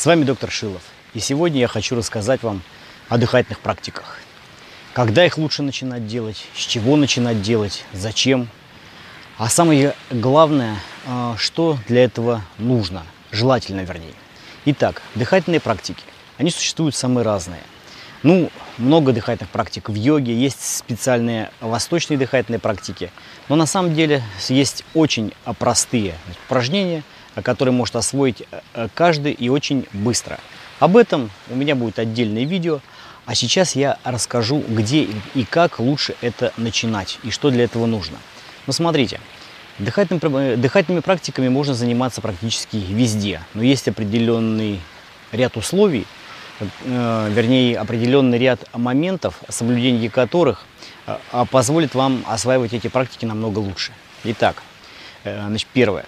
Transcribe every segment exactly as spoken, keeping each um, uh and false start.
С вами доктор Шилов, и сегодня я хочу рассказать вам о дыхательных практиках. Когда их лучше начинать делать, с чего начинать делать, зачем. А самое главное, что для этого нужно, желательно вернее. Итак, дыхательные практики. Они существуют самые разные. Ну, много дыхательных практик в йоге, есть специальные восточные дыхательные практики. Но на самом деле есть очень простые упражнения, которые может освоить каждый и очень быстро. Об этом у меня будет отдельное видео. А сейчас я расскажу, где и как лучше это начинать и что для этого нужно. Ну, смотрите, дыхательными, дыхательными практиками можно заниматься практически везде. Но есть определенный ряд условий, вернее, определенный ряд моментов, соблюдение которых позволит вам осваивать эти практики намного лучше. Итак, значит, первое.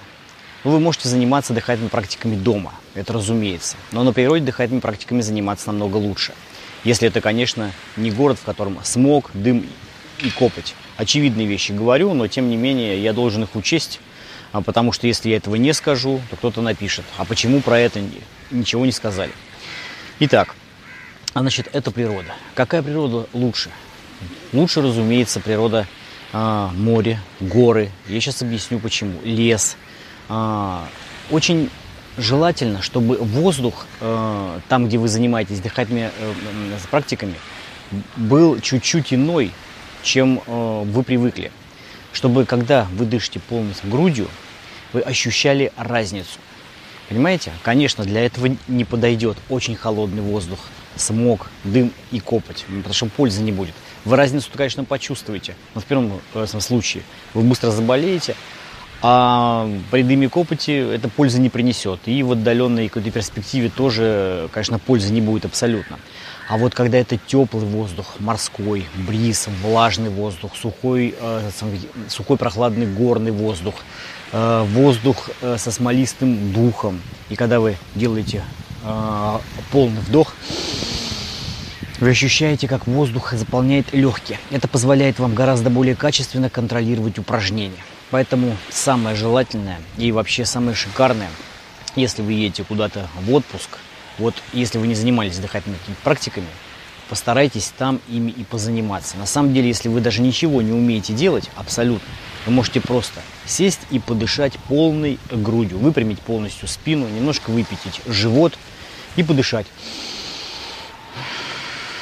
Вы можете заниматься дыхательными практиками дома, это разумеется. Но на природе дыхательными практиками заниматься намного лучше. Если это, конечно, не город, в котором смог, дым и копоть. Очевидные вещи говорю, но тем не менее я должен их учесть, потому что если я этого не скажу, то кто-то напишет, а почему про это ничего не сказали. Итак, значит, это природа. Какая природа лучше? Лучше, разумеется, природа а, море, горы. Я сейчас объясню почему. Лес. А, очень желательно, чтобы воздух, а, там, где вы занимаетесь дыхательными а, практиками, был чуть-чуть иной, чем а, вы привыкли. Чтобы, когда вы дышите полностью грудью, вы ощущали разницу. Понимаете? Конечно, для этого не подойдет очень холодный воздух, смог, дым и копоть, потому что пользы не будет. Вы разницу, конечно, почувствуете, но в первом случае вы быстро заболеете, а при дыме и копоти это пользы не принесет. И в отдаленной какой-то перспективе тоже, конечно, пользы не будет абсолютно. А вот когда это теплый воздух, морской, бриз, влажный воздух, сухой, э, сухой прохладный горный воздух, э, воздух э, со смолистым духом, и когда вы делаете э, полный вдох, вы ощущаете, как воздух заполняет легкие. Это позволяет вам гораздо более качественно контролировать упражнения. Поэтому самое желательное и вообще самое шикарное, если вы едете куда-то в отпуск, вот если вы не занимались дыхательными практиками, постарайтесь там ими и позаниматься. На самом деле, если вы даже ничего не умеете делать, абсолютно, вы можете просто сесть и подышать полной грудью, выпрямить полностью спину, немножко выпятить живот и подышать.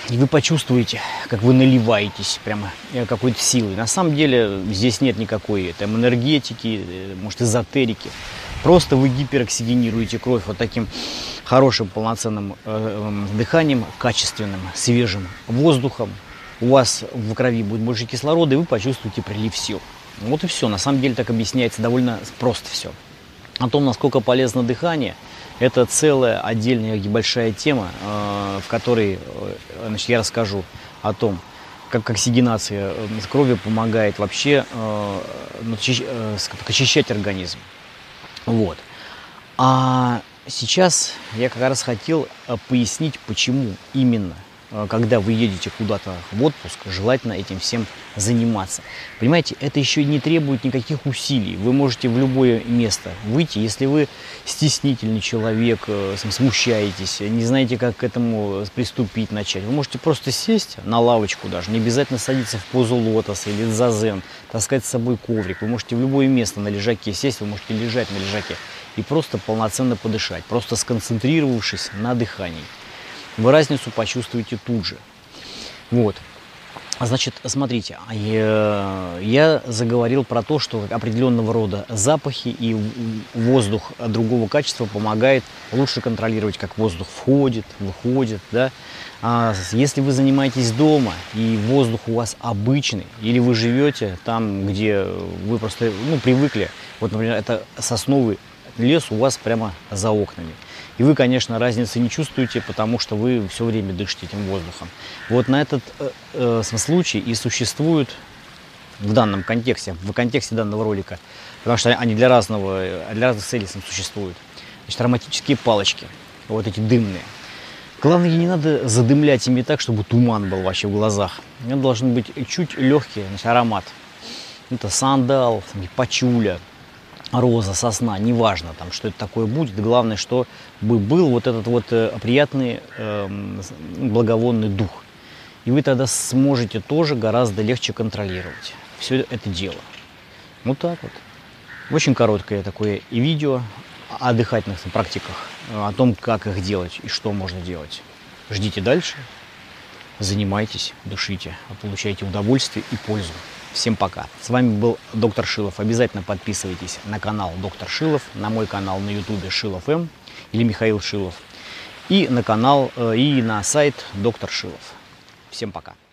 И вы почувствуете, как вы наливаетесь прямо какой-то силой. На самом деле здесь нет никакой там энергетики, может, эзотерики. Просто вы гипероксигенируете кровь вот таким хорошим полноценным э, э, дыханием, качественным, свежим воздухом. У вас в крови будет больше кислорода, и вы почувствуете прилив сил. Вот и все. На самом деле так объясняется довольно просто все. О том, насколько полезно дыхание, это целая отдельная и большая тема, э, в которой э, значит, я расскажу о том, как оксигенация крови помогает вообще э, э, очищать организм. Вот. А сейчас я как раз хотел пояснить, почему именно, когда вы едете куда-то в отпуск, желательно этим всем заниматься. Понимаете, это еще не требует никаких усилий. Вы можете в любое место выйти, если вы стеснительный человек, смущаетесь, не знаете, как к этому приступить, начать. Вы можете просто сесть на лавочку даже, не обязательно садиться в позу лотоса или дзазен, таскать с собой коврик. Вы можете в любое место на лежаке сесть, вы можете лежать на лежаке и просто полноценно подышать, просто сконцентрировавшись на дыхании. Вы разницу почувствуете тут же. Вот. Значит, смотрите, я заговорил про то, что определенного рода запахи и воздух другого качества помогает лучше контролировать, как воздух входит, выходит. Да? А если вы занимаетесь дома и воздух у вас обычный, или вы живете там, где вы просто ну, привыкли, вот, например, это сосновый лес у вас прямо за окнами. И вы, конечно, разницы не чувствуете, потому что вы все время дышите этим воздухом. Вот на этот э, э, случай и существуют в данном контексте, в контексте данного ролика, потому что они для, разного, для разных целей существуют, значит, ароматические палочки, вот эти дымные. Главное, не надо задымлять ими так, чтобы туман был вообще в глазах. Это должен быть чуть легкий, значит, аромат. Это сандал, пачуля, роза, сосна, неважно, там, что это такое будет, главное, чтобы был вот этот вот приятный э, благовонный дух. И вы тогда сможете тоже гораздо легче контролировать все это дело. Вот так вот. Очень короткое такое и видео о дыхательных практиках, о том, как их делать и что можно делать. Ждите дальше, занимайтесь, дышите, получайте удовольствие и пользу. Всем пока. С вами был доктор Шилов. Обязательно подписывайтесь на канал доктор Шилов, на мой канал на ютубе Шилов М или Михаил Шилов, и на канал, и на сайт доктор Шилов. Всем пока.